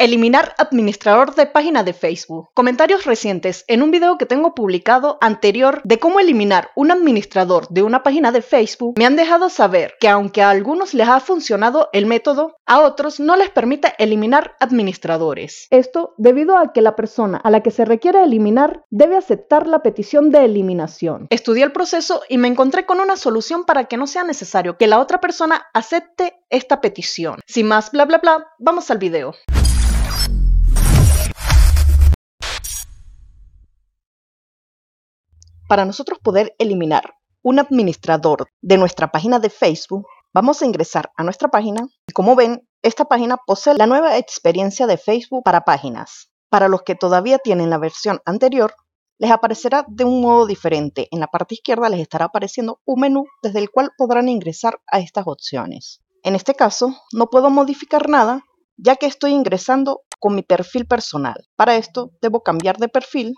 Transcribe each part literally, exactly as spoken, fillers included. Eliminar administrador de página de Facebook. Comentarios recientes en un video que tengo publicado anterior de cómo eliminar un administrador de una página de Facebook me han dejado saber que aunque a algunos les ha funcionado el método, a otros no les permite eliminar administradores. Esto debido a que la persona a la que se requiere eliminar debe aceptar la petición de eliminación. Estudié el proceso y me encontré con una solución para que no sea necesario que la otra persona acepte esta petición. Sin más bla bla bla, vamos al video. Para nosotros poder eliminar un administrador de nuestra página de Facebook, vamos a ingresar a nuestra página. Y como ven, esta página posee la nueva experiencia de Facebook para páginas. Para los que todavía tienen la versión anterior, les aparecerá de un modo diferente. En la parte izquierda les estará apareciendo un menú desde el cual podrán ingresar a estas opciones. En este caso, no puedo modificar nada, ya que estoy ingresando con mi perfil personal. Para esto, debo cambiar de perfil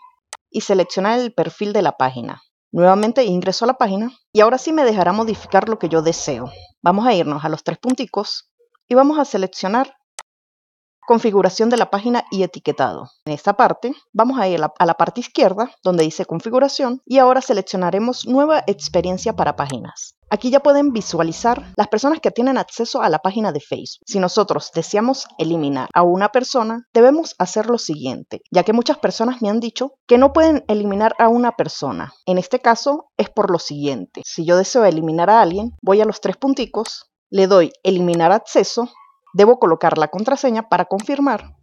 y seleccionar el perfil de la página. Nuevamente ingreso a la página y ahora sí me dejará modificar lo que yo deseo. Vamos a irnos a los tres punticos y vamos a seleccionar configuración de la página y etiquetado. En esta parte vamos a ir a la parte izquierda donde dice configuración y ahora seleccionaremos nueva experiencia para páginas. Aquí ya pueden visualizar las personas que tienen acceso a la página de Facebook. Si nosotros deseamos eliminar a una persona, debemos hacer lo siguiente, ya que muchas personas me han dicho que no pueden eliminar a una persona. En este caso es por lo siguiente. Si yo deseo eliminar a alguien, voy a los tres punticos, le doy eliminar acceso, debo colocar la contraseña para confirmar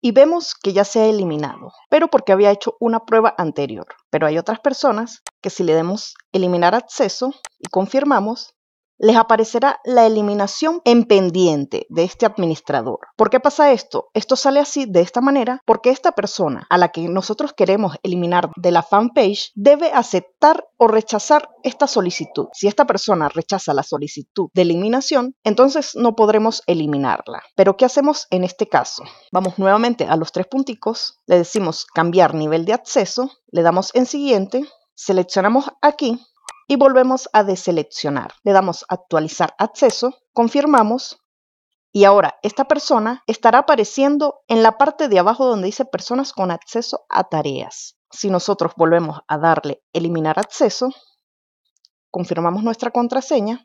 y vemos que ya se ha eliminado, pero porque había hecho una prueba anterior. Pero hay otras personas que si le demos eliminar acceso y confirmamos, les aparecerá la eliminación en pendiente de este administrador. ¿Por qué pasa esto? Esto sale así, de esta manera, porque esta persona a la que nosotros queremos eliminar de la fanpage debe aceptar o rechazar esta solicitud. Si esta persona rechaza la solicitud de eliminación, entonces no podremos eliminarla. ¿Pero qué hacemos en este caso? Vamos nuevamente a los tres punticos, le decimos cambiar nivel de acceso, le damos en siguiente, seleccionamos aquí, y volvemos a deseleccionar. Le damos actualizar acceso, confirmamos y ahora esta persona estará apareciendo en la parte de abajo donde dice personas con acceso a tareas. Si nosotros volvemos a darle eliminar acceso, confirmamos nuestra contraseña,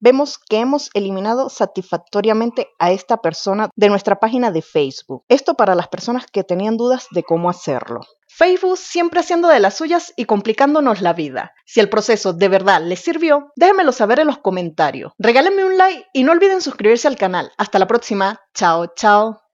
vemos que hemos eliminado satisfactoriamente a esta persona de nuestra página de Facebook. Esto para las personas que tenían dudas de cómo hacerlo. Facebook siempre haciendo de las suyas y complicándonos la vida. Si el proceso de verdad les sirvió, déjenmelo saber en los comentarios. Regálenme un like y no olviden suscribirse al canal. Hasta la próxima. Chao, chao.